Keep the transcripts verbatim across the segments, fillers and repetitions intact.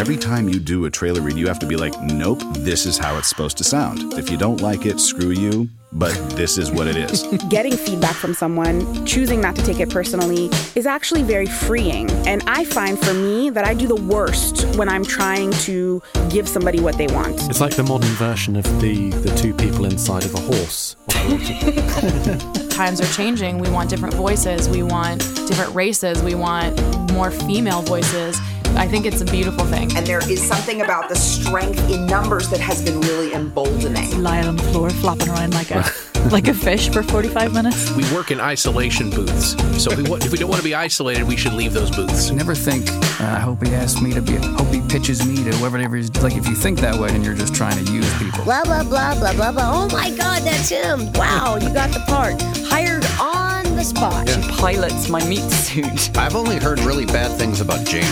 Every time you do a trailer read, you have to be like, nope, this is how it's supposed to sound. If you don't like it, screw you, but this is what it is. Getting feedback from someone, choosing not to take it personally, is actually very freeing. And I find for me that I do the worst when I'm trying to give somebody what they want. It's like the modern version of the, the two people inside of a horse. Times are changing. We want different voices. We want different races. We want more female voices. I think it's a beautiful thing. And there is something about the strength in numbers that has been really emboldening. Lying on the floor, flopping around like a like a fish for forty-five minutes. We work in isolation booths. So if we, want, if we don't want to be isolated, we should leave those booths. Never think, uh, I hope he asks me to be, I hope he pitches me to whoever he's, like if you think that way, then you're just trying to use people. Blah, blah, blah, blah, blah, blah. Oh my God, that's him. Wow, you got the part. Hired on the spot. Yeah. She pilots my meat suit. I've only heard really bad things about Jamie.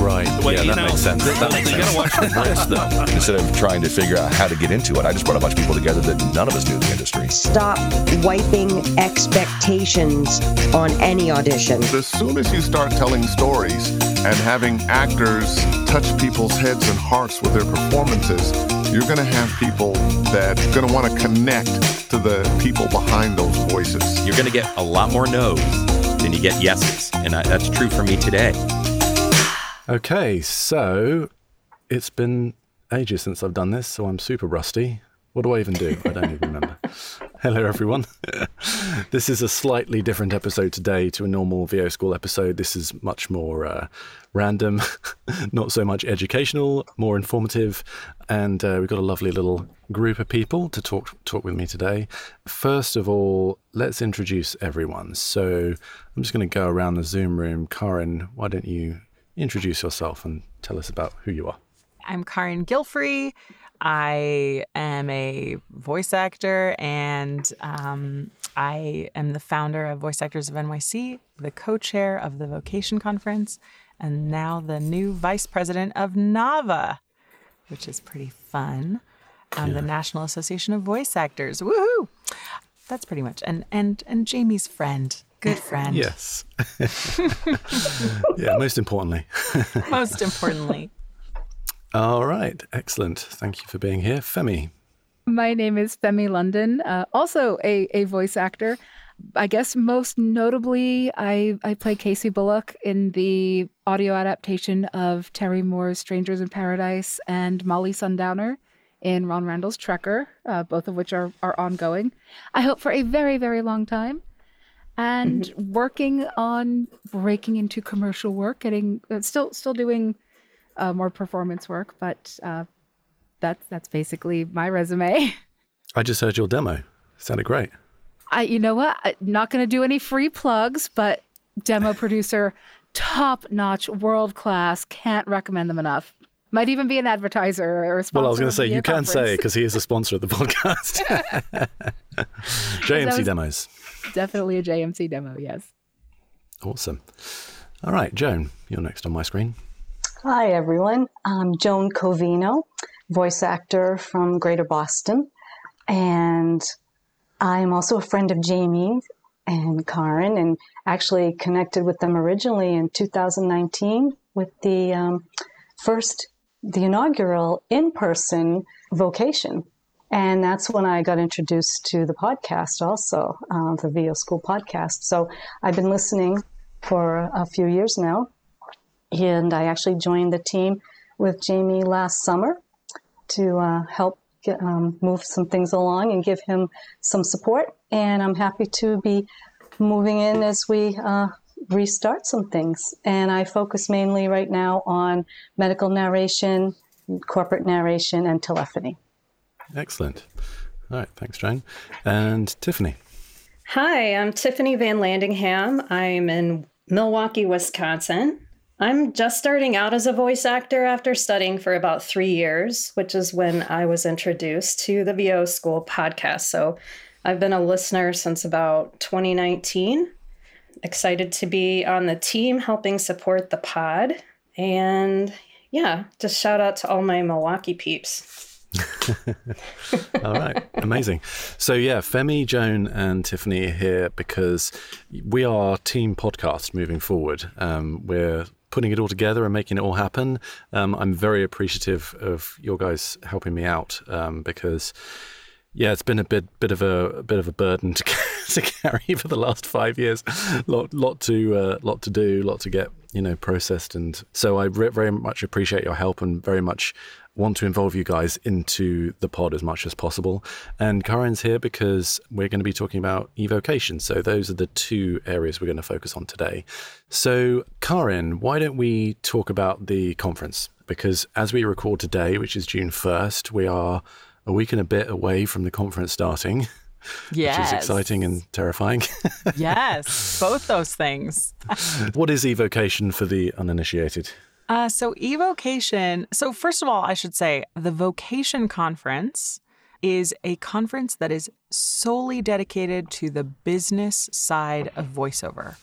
Right. Well, yeah, that know, makes sense. That makes sense. Watch the press, though. Instead of trying to figure out how to get into it, I just brought a bunch of people together that none of us knew the industry. Stop wiping expectations on any audition. As soon as you start telling stories and having actors touch people's heads and hearts with their performances, you're going to have people that are going to want to connect to the people behind those voices. You're going to get a lot more no's than you get yeses, and I, that's true for me today. Okay, so it's been ages since I've done this, so I'm super rusty. What do I even do? I don't even remember. Hello, everyone. This is a slightly different episode today to a normal V O School episode. This is much more uh, random, not so much educational, more informative. And uh, we've got a lovely little group of people to talk talk with me today. First of all, let's introduce everyone. So I'm just going to go around the Zoom room. Karin, why don't you introduce yourself and tell us about who you are. I'm Karin Gilfry. I am a voice actor, and um, I am the founder of Voice Actors of N Y C, the co-chair of the Vocation Conference, and now the new vice president of NAVA, which is pretty fun. Um, yeah. The National Association of Voice Actors. Woohoo! That's pretty much. And and and Jamie's friend. Good friend. Yes. Yeah, most importantly. Most importantly. All right. Excellent. Thank you for being here. Femi. My name is Femi London, uh, also a, a voice actor. I guess most notably, I, I play Casey Bullock in the audio adaptation of Terry Moore's Strangers in Paradise and Molly Sundowner in Ron Randall's Trekker, uh, both of which are, are ongoing. I hope for a very, very long time. And working on breaking into commercial work, getting still still doing uh, more performance work, but uh, that's that's basically my resume. I just heard your demo; sounded great. I, you know what? I'm not going to do any free plugs, but demo producer, top notch, world class. Can't recommend them enough. Might even be an advertiser or a sponsor. Well, I was going to say, you can say, because he is a sponsor of the podcast. J M C Demos. Definitely a J M C demo, yes. Awesome. All right, Joan, you're next on my screen. Hi, everyone. I'm Joan Covino, voice actor from Greater Boston. And I'm also a friend of Jamie and Karin, and actually connected with them originally in two thousand nineteen with the um, first the inaugural in-person vocation. And that's when I got introduced to the podcast also, uh, the V O School podcast. So I've been listening for a few years now. And I actually joined the team with Jamie last summer to uh, help get, um, move some things along and give him some support. And I'm happy to be moving in as we uh, restart some things. And I focus mainly right now on medical narration, corporate narration, and telephony. Excellent. All right. Thanks, Jane. And Tiffany. Hi, I'm Tiffany Van Landingham. I'm in Milwaukee, Wisconsin. I'm just starting out as a voice actor after studying for about three years, which is when I was introduced to the V O School podcast. So I've been a listener since about twenty nineteen. Excited to be on the team helping support the pod. And yeah, just shout out to all my Milwaukee peeps. All right, amazing. So yeah, Femi, Joan and Tiffany are here because we are team podcast moving forward. Um, we're putting it all together and making it all happen. Um, I'm very appreciative of your guys helping me out um, because, yeah, it's been a bit bit of a, a bit of a burden to to carry for the last five years. lot lot to uh, lot to do, lot to get you know processed, and so I re- very much appreciate your help and very much want to involve you guys into the pod as much as possible. And Karin's here because we're going to be talking about evocation. So those are the two areas we're going to focus on today. So Karin, why don't we talk about the conference? Because as we record today, which is June first, we are a week and a bit away from the conference starting. Yes. Which is exciting and terrifying. Yes, both those things. What is evocation for the uninitiated? Uh, so evocation, so first of all, I should say the Vocation Conference is a conference that is solely dedicated to the business side of voiceover.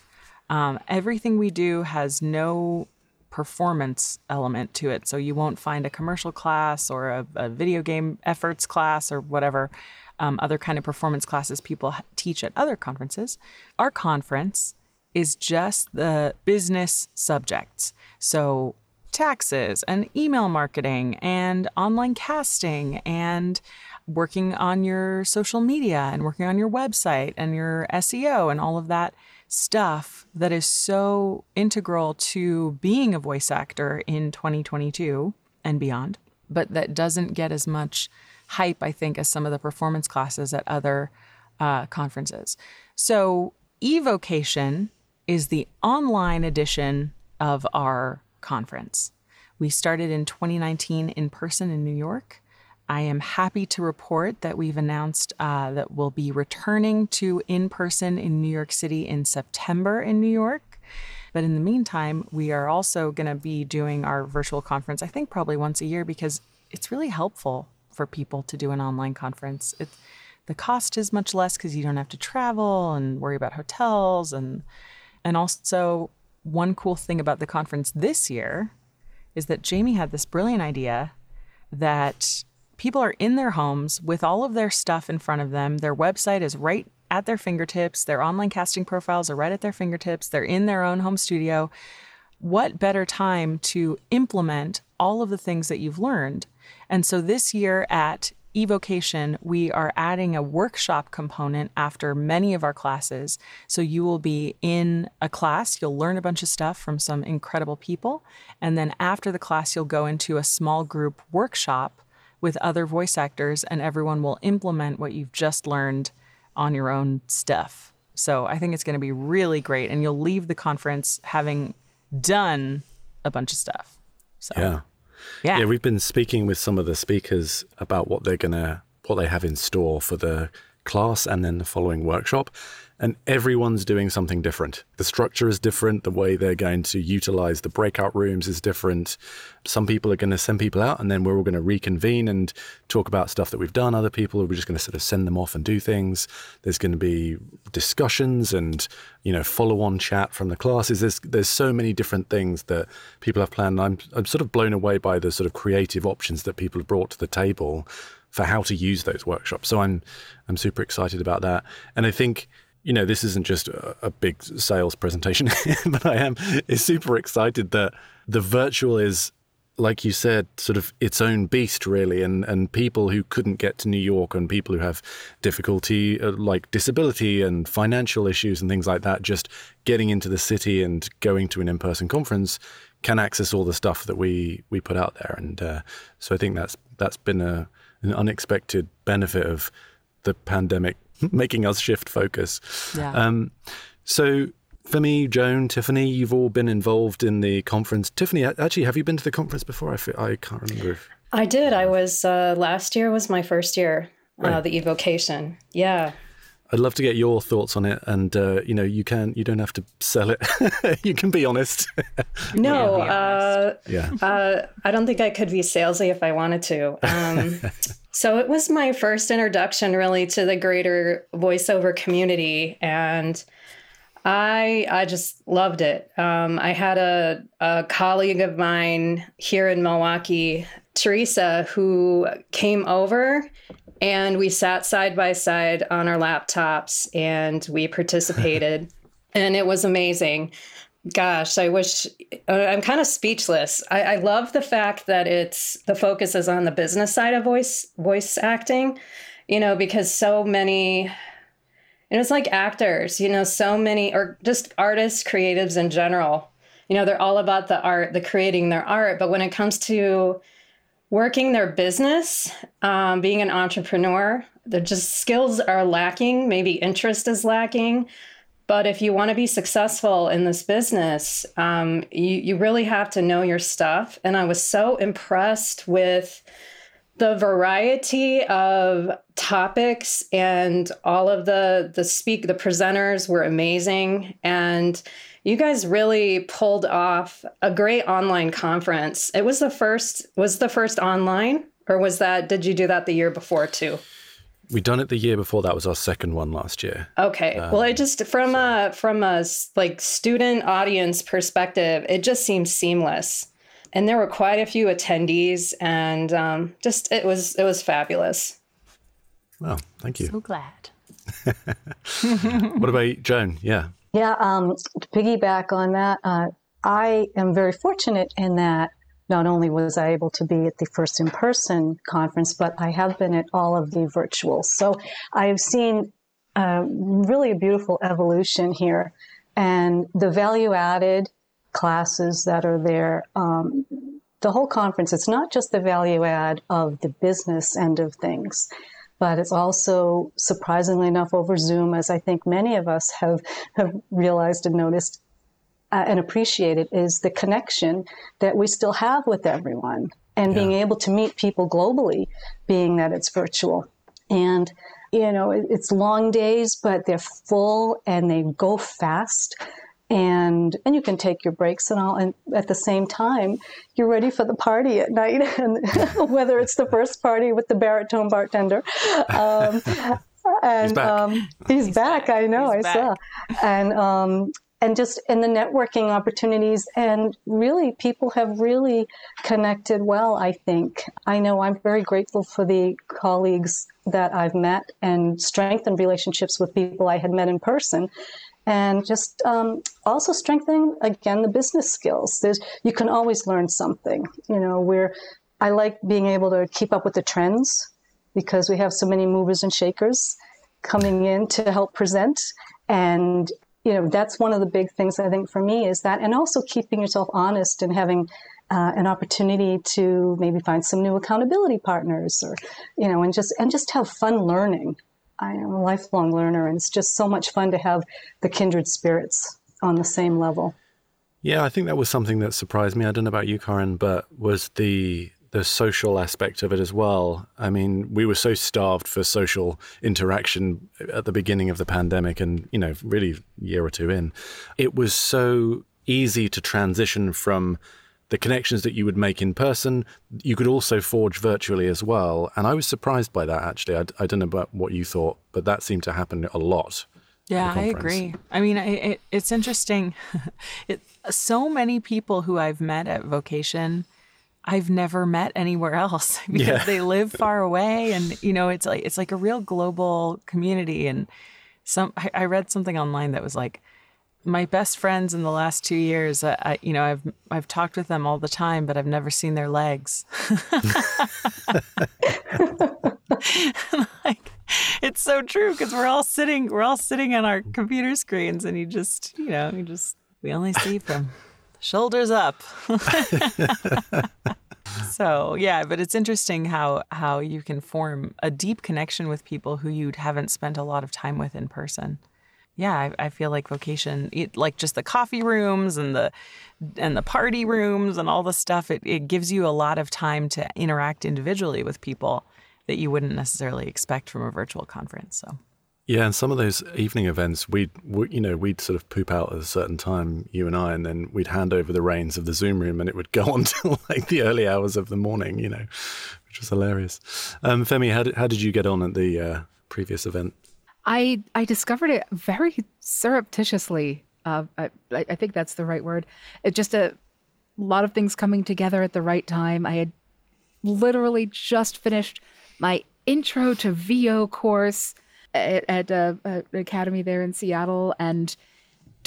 Um, everything we do has no performance element to it. So you won't find a commercial class or a, a video game efforts class or whatever um, other kind of performance classes people teach at other conferences. Our conference is just the business subjects. So taxes and email marketing and online casting and working on your social media and working on your website and your S E O and all of that stuff that is so integral to being a voice actor in twenty twenty-two and beyond, but that doesn't get as much hype, I think, as some of the performance classes at other uh, conferences. So evocation is the online edition of our conference. We started in twenty nineteen in person in New York. I am happy to report that we've announced uh, that we'll be returning to in person in New York City in September in New York. But in the meantime, we are also going to be doing our virtual conference, I think probably once a year, because it's really helpful for people to do an online conference. It's, the cost is much less because you don't have to travel and worry about hotels. And, and also, one cool thing about the conference this year is that Jamie had this brilliant idea that people are in their homes with all of their stuff in front of them. Their website is right at their fingertips. Their online casting profiles are right at their fingertips. They're in their own home studio. What better time to implement all of the things that you've learned? And so this year at Evocation, we are adding a workshop component after many of our classes. So you will be in a class, you'll learn a bunch of stuff from some incredible people. And then after the class, you'll go into a small group workshop with other voice actors and everyone will implement what you've just learned on your own stuff. So I think it's going to be really great. And you'll leave the conference having done a bunch of stuff. So yeah. Yeah. yeah, we've been speaking with some of the speakers about what they're gonna, what they have in store for the class and then the following workshop, and everyone's doing something different. The structure is different. The way they're going to utilize the breakout rooms is different. Some people are going to send people out, and then we're all going to reconvene and talk about stuff that we've done. Other people, we're just going to sort of send them off and do things. There's going to be discussions and, you know, follow-on chat from the classes. There's there's so many different things that people have planned. I'm I'm sort of blown away by the sort of creative options that people have brought to the table for how to use those workshops. So I'm I'm super excited about that, and I think, you know, this isn't just a big sales presentation, but I am is super excited that the virtual is, like you said, sort of its own beast, really. And, and people who couldn't get to New York and people who have difficulty, uh, like disability and financial issues and things like that, just getting into the city and going to an in-person conference can access all the stuff that we, we put out there. And uh, so I think that's that's been a, an unexpected benefit of the pandemic making us shift focus. Yeah. Um, so Femi, Joan, Tiffany, you've all been involved in the conference. Tiffany, actually, have you been to the conference before? I, f- I can't remember. If- I did. I was, uh, last year was my first year, right. uh, the Evocation. Yeah. I'd love to get your thoughts on it. And, uh, you know, you can, you don't have to sell it. You can be honest. No, uh, yeah. uh, I don't think I could be salesy if I wanted to. Um, so it was my first introduction really to the greater voiceover community. And I, I just loved it. Um, I had a, a colleague of mine here in Milwaukee, Teresa, who came over and we sat side by side on our laptops and we participated and it was amazing. Gosh, I wish, I'm kind of speechless. I, I love the fact that it's, the focus is on the business side of voice voice acting, you know, because so many, and it's like actors, you know, so many, or just artists, creatives in general, you know, they're all about the art, the creating their art. But when it comes to working their business, um, being an entrepreneur, they're just, skills are lacking, maybe interest is lacking. But if you want to be successful in this business, um, you, you really have to know your stuff. And I was so impressed with the variety of topics, and all of the the speak, the presenters were amazing. And you guys really pulled off a great online conference. It was the first, was the first online, or was that, did you do that the year before too? We done it the year before. That was our second one last year. Okay. Um, well, it just, from so. a from a like student audience perspective, it just seemed seamless, and there were quite a few attendees, and um, just it was it was fabulous. Well, thank you. So glad. What about Joan? Yeah. Yeah. Um, to piggyback on that, uh, I am very fortunate in that. Not only was I able to be at the first in-person conference, but I have been at all of the virtuals. So I have seen uh, really a beautiful evolution here. And the value-added classes that are there, um, the whole conference, it's not just the value-add of the business end of things, but it's also, surprisingly enough, over Zoom, as I think many of us have, have realized and noticed, Uh, and appreciate it, is the connection that we still have with everyone, and yeah. being able to meet people globally, being that it's virtual. And, you know, it, it's long days, but they're full and they go fast, and and you can take your breaks and all. And at the same time, you're ready for the party at night, and whether it's the first party with the baritone bartender. Um, and he's back. Um, he's he's back, back. I know, he's I back. saw. And, um, And just in the networking opportunities, and really people have really connected well, I think. I know I'm very grateful for the colleagues that I've met, and strengthened relationships with people I had met in person, and just um, also strengthening, again, the business skills. There's, you can always learn something, you know, where I like being able to keep up with the trends, because we have so many movers and shakers coming in to help present. And you know, that's one of the big things I think for me is that, and also keeping yourself honest and having uh, an opportunity to maybe find some new accountability partners, or, you know, and just, and just have fun learning. I am a lifelong learner, and it's just so much fun to have the kindred spirits on the same level. Yeah. I think that was something that surprised me. I don't know about you, Karin, but was the, the social aspect of it as well. I mean, we were so starved for social interaction at the beginning of the pandemic, and, you know, really a year or two in, it was so easy to transition from the connections that you would make in person. You could also forge virtually as well. And I was surprised by that, actually. I, I don't know about what you thought, but that seemed to happen a lot. Yeah, I agree. I mean, it, it, it's interesting. it, so many people who I've met at Vocation I've never met anywhere else, because yeah. they live far away, and you know, it's like it's like a real global community. And some, I, I read something online that was like, my best friends in the last two years, I, I, you know, I've I've talked with them all the time, but I've never seen their legs. Like, it's so true, because we're all sitting, we're all sitting on our computer screens, and you just, you know, you just, we only see from shoulders up. So, yeah, but it's interesting how how you can form a deep connection with people who you haven't spent a lot of time with in person. Yeah, I, I feel like Vocation, it, like just the coffee rooms and the and the party rooms and all the stuff, it, it gives you a lot of time to interact individually with people that you wouldn't necessarily expect from a virtual conference. So. Yeah, and some of those evening events, we'd, we, you know, we'd sort of poop out at a certain time, you and I, and then we'd hand over the reins of the Zoom room, and it would go on till like the early hours of the morning, you know, which was hilarious. Um, Femi, how did, how did you get on at the uh, previous event? I, I discovered it very surreptitiously. Uh, I, I think that's the right word. It just a lot of things coming together at the right time. I had literally just finished my intro to V O course at, at uh, an academy there in Seattle, and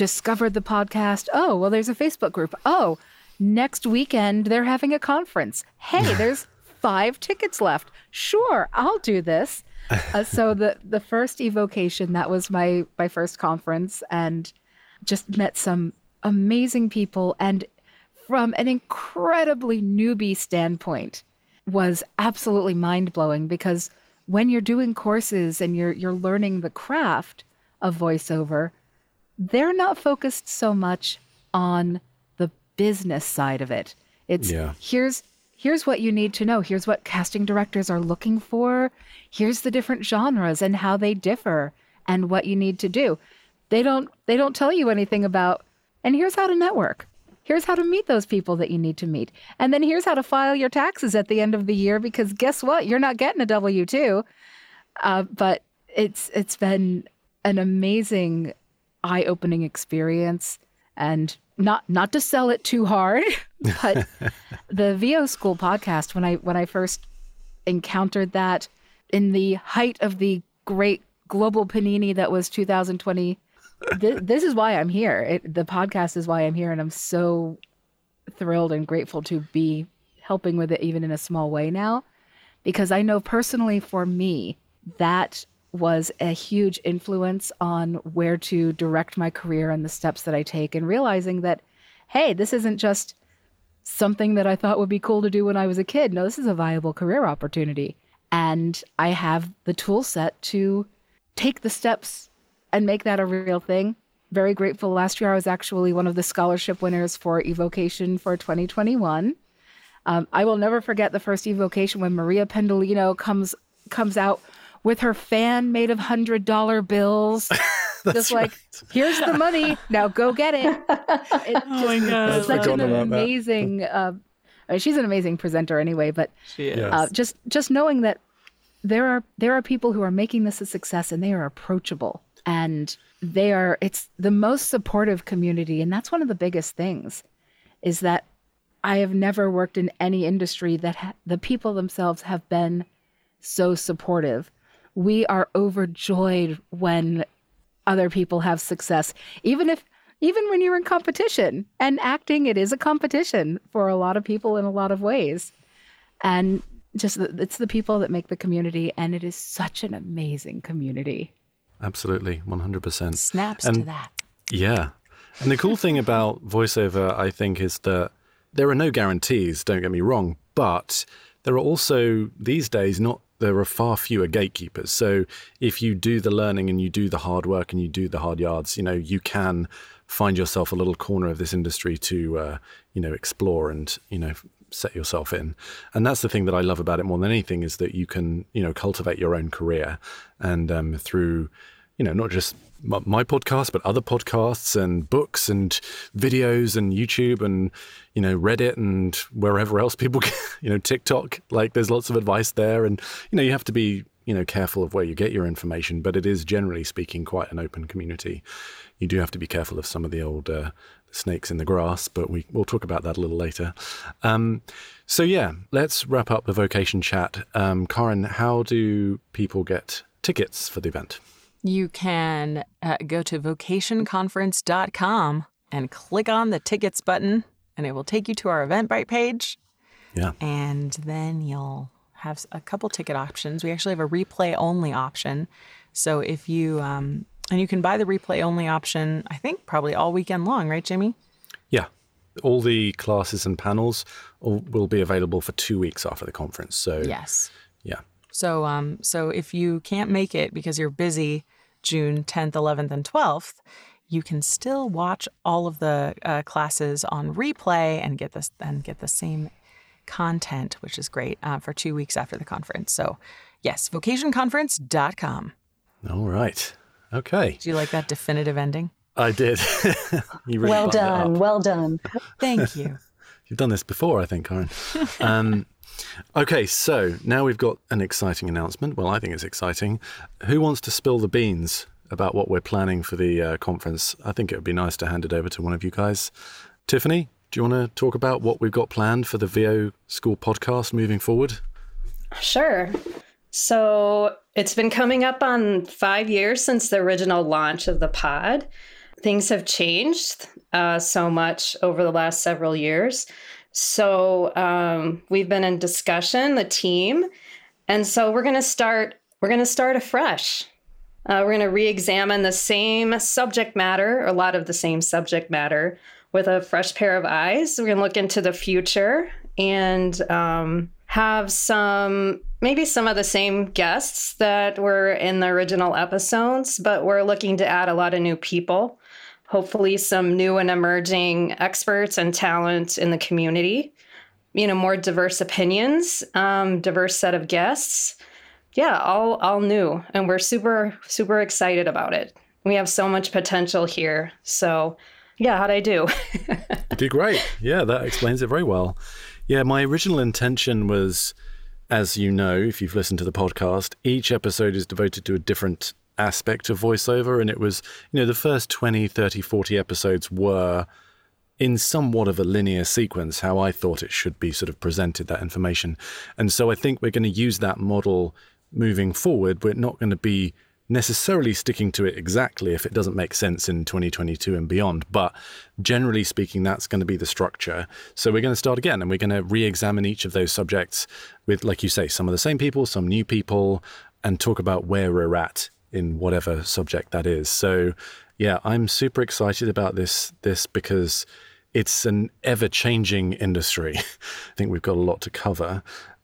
discovered the podcast. Oh, well, there's a Facebook group. Oh, next weekend they're having a conference. Hey, there's five tickets left. Sure, I'll do this. Uh, so the the first Evocation, that was my my first conference, and just met some amazing people, and from an incredibly newbie standpoint was absolutely mind-blowing, because when you're doing courses and you're you're learning the craft of voiceover, they're not focused so much on the business side of it. It's yeah. here's here's what you need to know. Here's what casting directors are looking for. Here's the different genres and how they differ and what you need to do. They don't they don't tell you anything about, and here's how to network. Here's how to meet those people that you need to meet. And then here's how to file your taxes at the end of the year, because guess what? You're not getting a W two. Uh, but it's it's been an amazing, eye-opening experience. And not not to sell it too hard, but the V O School podcast, when I when I first encountered that in the height of the great global panini that was two thousand twenty, This, this is why I'm here. It, the podcast is why I'm here, and I'm so thrilled and grateful to be helping with it, even in a small way now, because I know personally for me, that was a huge influence on where to direct my career and the steps that I take, and realizing that, hey, this isn't just something that I thought would be cool to do when I was a kid. No, this is a viable career opportunity. And I have the tool set to take the steps and make that a real thing. Very grateful. Last year, I was actually one of the scholarship winners for Evocation for twenty twenty-one. Um, I will never forget the first Evocation when Maria Pendolino comes comes out with her fan made of one hundred dollar bills. Just like, right. Here's the money, now go get it. It just, oh my God. It's such an amazing, uh, I mean, she's an amazing presenter anyway, but she is. Uh, just, just knowing that there are there are people who are making this a success, and they are approachable. And they are, it's the most supportive community. And that's one of the biggest things, is that I have never worked in any industry that ha- the people themselves have been so supportive. We are overjoyed when other people have success, even if, even when you're in competition. And acting, it is a competition for a lot of people in a lot of ways. And just, it's the people that make the community. And it is such an amazing community. Absolutely, one hundred percent. Snaps and, to that. Yeah. And the cool thing about voiceover, I think, is that there are no guarantees, don't get me wrong, but there are also, these days, not there are far fewer gatekeepers. So if you do the learning and you do the hard work and you do the hard yards, you know, you can find yourself a little corner of this industry to, uh, you know, explore and, you know, set yourself in. And that's the thing that I love about it more than anything, is that you can, you know, cultivate your own career, and um, through, you know, not just my, my podcast, but other podcasts and books and videos and YouTube and, you know, Reddit and wherever else people get, you know, TikTok, like there's lots of advice there. And, you know, you have to be, you know, careful of where you get your information, but it is, generally speaking, quite an open community. You do have to be careful of some of the old uh, snakes in the grass, but we, we'll talk about that a little later. Um, so yeah, let's wrap up the Vocation chat. Um, Karin, how do people get tickets for the event? You can uh, go to vocation conference dot com and click on the tickets button, and it will take you to our Eventbrite page. Yeah. And then you'll have a couple ticket options. We actually have a replay only option. So if you, um, and you can buy the replay only option, I think, probably all weekend long, right, Jamie? Yeah. All the classes and panels will be available for two weeks after the conference. So yes. Yeah. So um, so if you can't make it because you're busy June tenth, eleventh, and twelfth, you can still watch all of the uh, classes on replay and get this and get the same content, which is great, uh, for two weeks after the conference. So yes, vocation conference dot com. All right. Okay. Do you like that definitive ending? I did. You really well done. Well done. Thank you. You've done this before, I think, Karin. Um, okay, so now we've got an exciting announcement. Well, I think it's exciting. Who wants to spill the beans about what we're planning for the uh, conference? I think it would be nice to hand it over to one of you guys. Tiffany, do you want to talk about what we've got planned for the V O School podcast moving forward? Sure. So it's been coming up on five years since the original launch of the pod. things have changed uh, so much over the last several years. So um, we've been in discussion, the team, and so we're going to start. We're going to start afresh. Uh, we're going to re-examine the same subject matter, a lot of the same subject matter, with a fresh pair of eyes. We're going to look into the future and um, have some, maybe some of the same guests that were in the original episodes, but we're looking to add a lot of new people, hopefully some new and emerging experts and talent in the community, you know, more diverse opinions, um, diverse set of guests. Yeah, all all new. And we're super, super excited about it. We have so much potential here. So yeah, how'd I do? You did great. Yeah, that explains it very well. Yeah, my original intention was, as you know, if you've listened to the podcast, each episode is devoted to a different aspect of voiceover. And it was, you know, the first twenty, thirty, forty episodes were in somewhat of a linear sequence, how I thought it should be sort of presented, that information. And so I think we're going to use that model moving forward. We're not going to be necessarily sticking to it exactly if it doesn't make sense in twenty twenty-two and beyond. But generally speaking, that's going to be the structure. So we're going to start again, and we're going to re-examine each of those subjects with, like you say, some of the same people, some new people, and talk about where we're at in whatever subject that is. So yeah, I'm super excited about this, this because it's an ever-changing industry. I think we've got a lot to cover.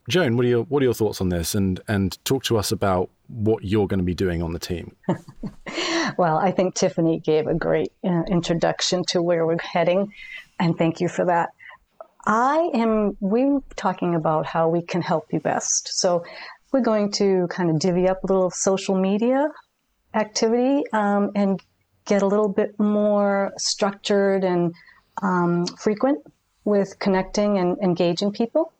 Joan, what are your what are your thoughts on this? And and talk to us about what you're going to be doing on the team. Well, I think Tiffany gave a great uh, introduction to where we're heading, and thank you for that. I am we're talking about how we can help you best. So we're going to kind of divvy up a little social media activity um, and get a little bit more structured and um, frequent with connecting and engaging people.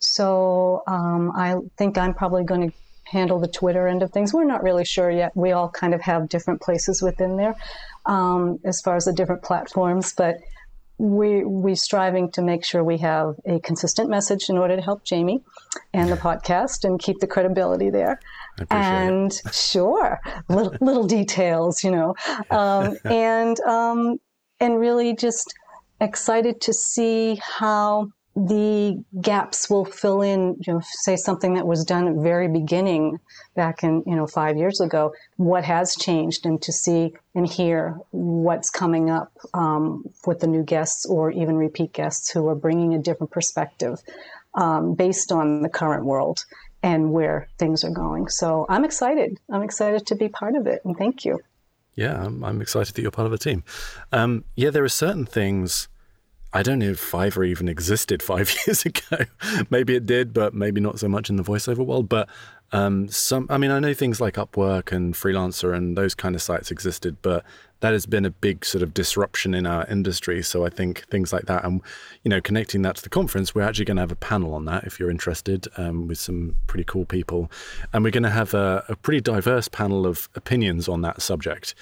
So um, I think I'm probably going to handle the Twitter end of things. We're not really sure yet. We all kind of have different places within there um, as far as the different platforms, but we, we're striving to make sure we have a consistent message in order to help Jamie and the podcast and keep the credibility there. I and it. Sure, little, little details, you know, um, and um, and really just excited to see how the gaps will fill in, you know, say something that was done at the very beginning back in, you know, five years ago, what has changed, and to see and hear what's coming up um, with the new guests or even repeat guests who are bringing a different perspective um, based on the current world and where things are going. So I'm excited. I'm excited to be part of it. And thank you. Yeah, I'm, I'm excited that you're part of the team. Um, yeah, there are certain things. I don't know if Fiverr even existed five years ago. Maybe it did, but maybe not so much in the voiceover world. But um, some, I mean, I know things like Upwork and Freelancer and those kind of sites existed, but that has been a big sort of disruption in our industry. So I think things like that, and, you know, connecting that to the conference, we're actually going to have a panel on that if you're interested um, with some pretty cool people. And we're going to have a, a pretty diverse panel of opinions on that subject.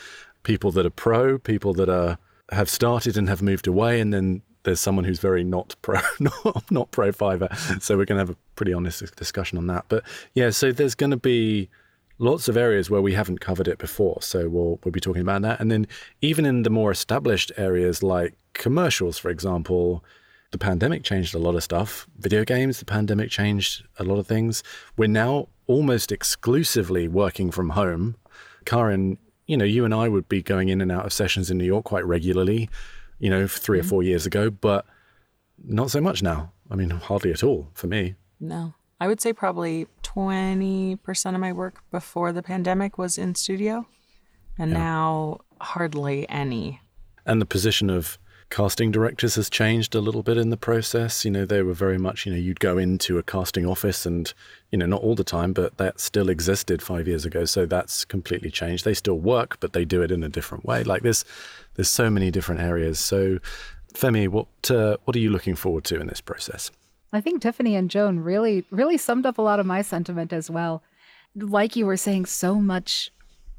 People that are pro, people that are have started and have moved away, and then there's someone who's very not pro, not, not pro Fiverr. So we're going to have a pretty honest discussion on that. But yeah, so there's going to be lots of areas where we haven't covered it before. So we'll, we'll be talking about that. And then even in the more established areas like commercials, for example, the pandemic changed a lot of stuff. Video games, the pandemic changed a lot of things. We're now almost exclusively working from home. Karin, you know, you and I would be going in and out of sessions in New York quite regularly, you know, three or four years ago, but not so much now. I mean, hardly at all for me. No, I would say probably twenty percent of my work before the pandemic was in studio, and yeah. Now hardly any. And the position of casting directors has changed a little bit in the process. You know, they were very much, you know, you'd go into a casting office and, you know, not all the time, but that still existed five years ago. So that's completely changed. They still work, but they do it in a different way. Like this, there's so many different areas. So Femi, what uh, what are you looking forward to in this process? I think Tiffany and Joan really, really summed up a lot of my sentiment as well. Like you were saying, so much,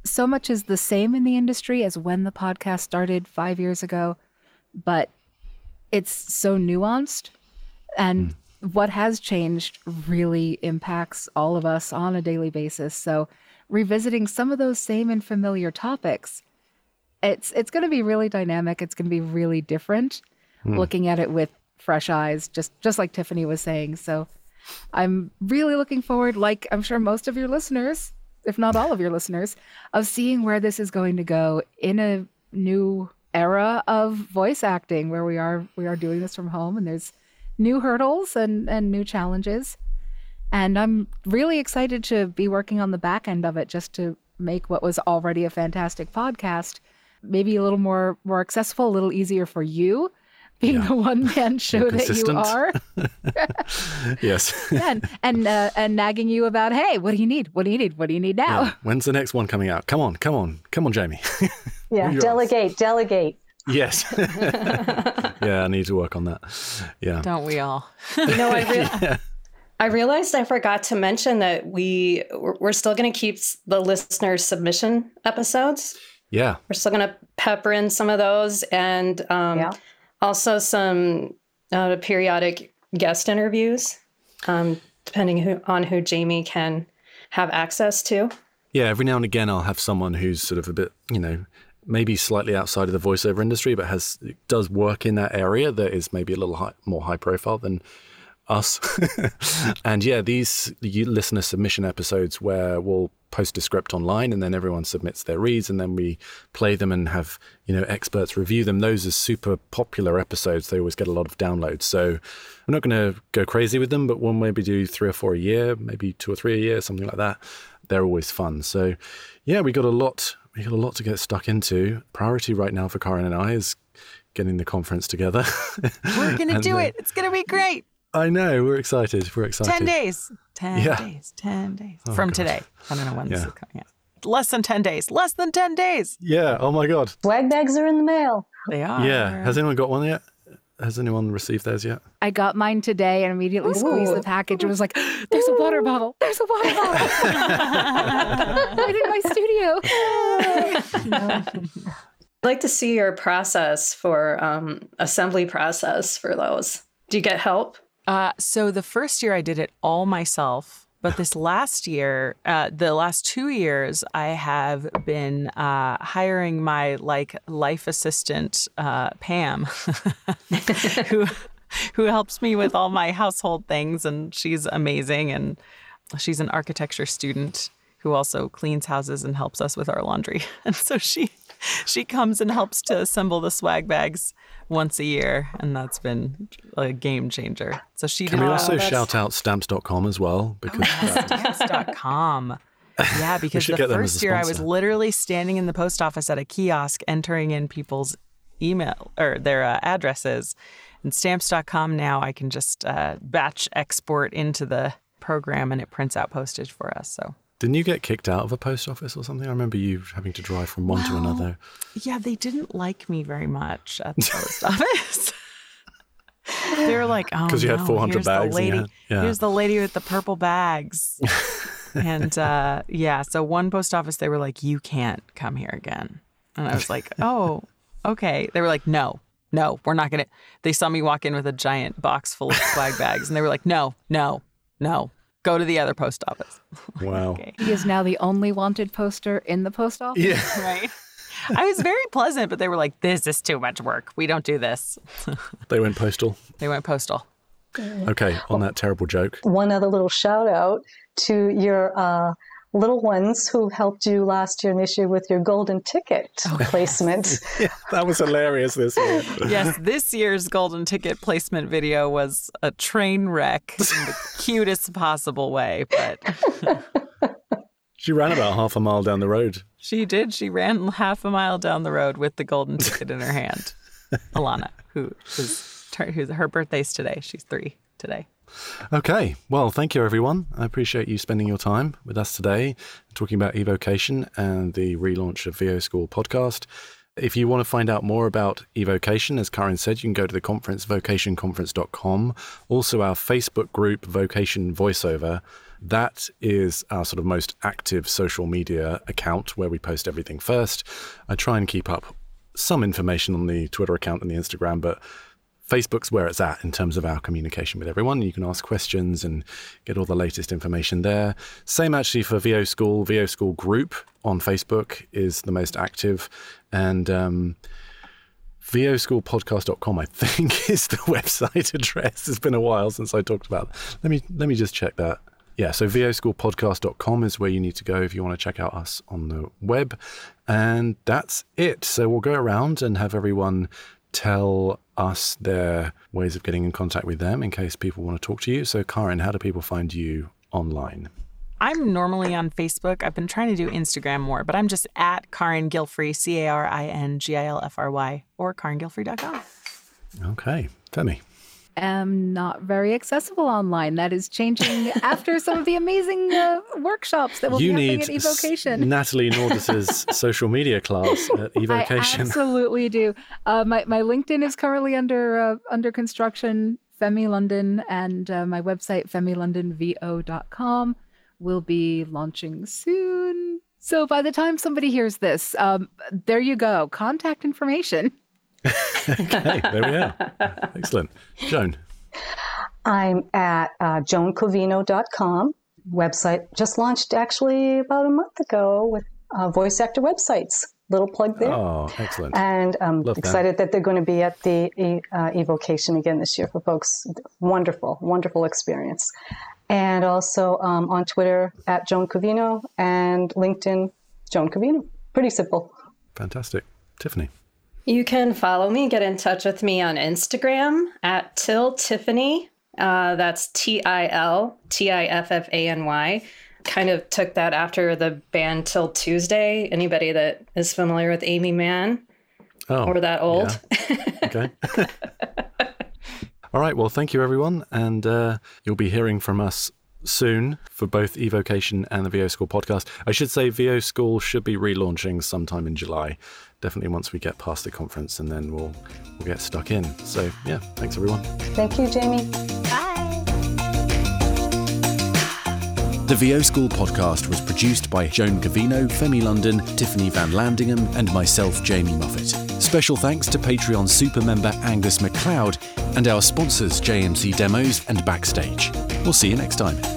so much is the same in the industry as when the podcast started five years ago. But it's so nuanced, and mm. what has changed really impacts all of us on a daily basis. So revisiting some of those same and familiar topics it's it's going to be really dynamic. It's going to be really different, mm. looking at it with fresh eyes, just just like Tiffany was saying. So I'm really looking forward, like I'm sure most of your listeners, if not all of your listeners, of seeing where this is going to go in a new era of voice acting, where we are we are doing this from home, and there's new hurdles and, and new challenges. And I'm really excited to be working on the back end of it, just to make what was already a fantastic podcast maybe a little more more accessible, a little easier for you, being yeah. the one-man show that you are. Yes. and and, uh, and nagging you about, hey, what do you need? What do you need? What do you need now? Yeah. When's the next one coming out? Come on, come on, come on, Jamie. yeah, delegate, off? delegate. Yes. yeah, I need to work on that. Yeah. Don't we all? you know, I really... Yeah. I realized I forgot to mention that we, we're still going to keep the listener submission episodes. Yeah. We're still going to pepper in some of those, and um, yeah. also some uh, periodic guest interviews, um, depending who, on who Jamie can have access to. Yeah, every now and again I'll have someone who's sort of a bit, you know, maybe slightly outside of the voiceover industry, but has does work in that area that is maybe a little high, more high profile than us. And yeah, these listener submission episodes where we'll post a script online and then everyone submits their reads and then we play them and have, you know, experts review them. Those are super popular episodes. They always get a lot of downloads. So I'm not going to go crazy with them, but we'll maybe do three or four a year, maybe two or three a year, something like that. They're always fun. So yeah, we got a lot, we got a lot to get stuck into. Priority right now for Karin and I is getting the conference together. We're going to do uh, it. It's going to be great. I know. We're excited. We're excited. Ten days. Ten yeah. days. Ten days. Oh, From God. today. I don't know when yeah. this is coming out. Less than ten days. Less than ten days. Yeah. Oh, my God. Swag bags are in the mail. They are. Yeah. Has anyone got one yet? Has anyone received theirs yet? I got mine today and immediately Ooh. squeezed the package and was like, there's a water bottle. There's a water bottle. Right in my studio. I'd like to see your process for um, assembly process for those. Do you get help? Uh, so the first year I did it all myself, but this last year, uh, the last two years, I have been uh, hiring my like life assistant, uh, Pam, who who helps me with all my household things, and she's amazing. And she's an architecture student who also cleans houses and helps us with our laundry. And so she she comes and helps to assemble the swag bags once a year, and that's been a game changer. So she can we also oh, shout out stamps dot com as well, because oh, uh, stamps dot com. Yeah, because the first year I was literally standing in the post office at a kiosk entering in people's email or their uh, addresses. And stamps dot com now I can just uh, batch export into the program and it prints out postage for us. So didn't you get kicked out of a post office or something? I remember you having to drive from one well, to another. Yeah, they didn't like me very much at the post office. They were like, oh, because you no, had four hundred here's bags. The lady, had, yeah. Here's the lady with the purple bags. And uh, yeah, so one post office, they were like, you can't come here again. And I was like, oh, okay. They were like, no, no, we're not going to. They saw me walk in with a giant box full of swag bags. And they were like, no, no, no. Go to the other post office. Wow. Okay. He is now the only wanted poster in the post office. Yeah. Right. I was very pleasant, but they were like, this is too much work. We don't do this. They went postal. They went postal. Okay. On that terrible joke. One other little shout out to your uh, little ones who helped you last year and this year with your golden ticket oh, placement. Yes. Yeah, that was hilarious this year. Yes, this year's golden ticket placement video was a train wreck in the cutest possible way. But she ran about half a mile down the road. She did. She ran half a mile down the road with the golden ticket in her hand. Alana, who is who's her birthday's today. She's three today. Okay. Well, thank you, everyone. I appreciate you spending your time with us today, talking about evocation and the relaunch of V O School podcast. If you want to find out more about evocation, as Karin said, you can go to the conference, vocation conference dot com. Also, our Facebook group, Vocation Voiceover. That is our sort of most active social media account where we post everything first. I try and keep up some information on the Twitter account and the Instagram, but Facebook's where it's at in terms of our communication with everyone. You can ask questions and get all the latest information there. Same actually for V O School. V O School group on Facebook is the most active. And um, v o school podcast dot com, I think, is the website address. It's been a while since I talked about that. Let me, let me just check that. Yeah, so v o school podcast dot com is where you need to go if you want to check out us on the web. And that's it. So we'll go around and have everyone tell us their ways of getting in contact with them in case people want to talk to you. So, Karin, how do people find you online? I'm normally on Facebook. I've been trying to do Instagram more, but I'm just at Karin Gilfry, C A R I N G I L F R Y, or Karin Gilfry dot com. Okay. Femi. Am not very accessible online. That is changing after some of the amazing uh, workshops that will you be happening at Evocation. You need Natalie Nordis' social media class at Evocation. I absolutely do. Uh, my, my LinkedIn is currently under uh, under construction, Femi London, and uh, my website, femi london v o dot com, will be launching soon. So by the time somebody hears this, um, there you go. Contact information. Okay, there we are. Excellent. Joan. I'm at uh, joan covino dot com. Website just launched actually about a month ago with uh, voice actor websites. Little plug there. Oh, excellent. And I'm Love excited that. that they're going to be at the uh, Evocation again this year for folks. Wonderful, wonderful experience. And also um, on Twitter at Joan Covino and LinkedIn, Joan Covino. Pretty simple. Fantastic. Tiffany. You can follow me, get in touch with me on Instagram at Till Tiffany. Uh, that's T I L T I F F A N Y. Kind of took that after the band Till Tuesday. Anybody that is familiar with Amy Mann oh, or that old. Yeah. Okay. All right. Well, thank you, everyone. And uh, you'll be hearing from us soon for both Evocation and the V O School podcast. I should say V O School should be relaunching sometime in July, definitely once we get past the conference, and then we'll we'll get stuck in. So yeah, thanks everyone. Thank you, Jamie. Bye. The V O School podcast was produced by Joan Covino, Femi London, Tiffany Van Landingham, and myself, Jamie Muffett. Special thanks to Patreon super member Angus MacLeod and our sponsors, J M C Demos and Backstage. We'll see you next time.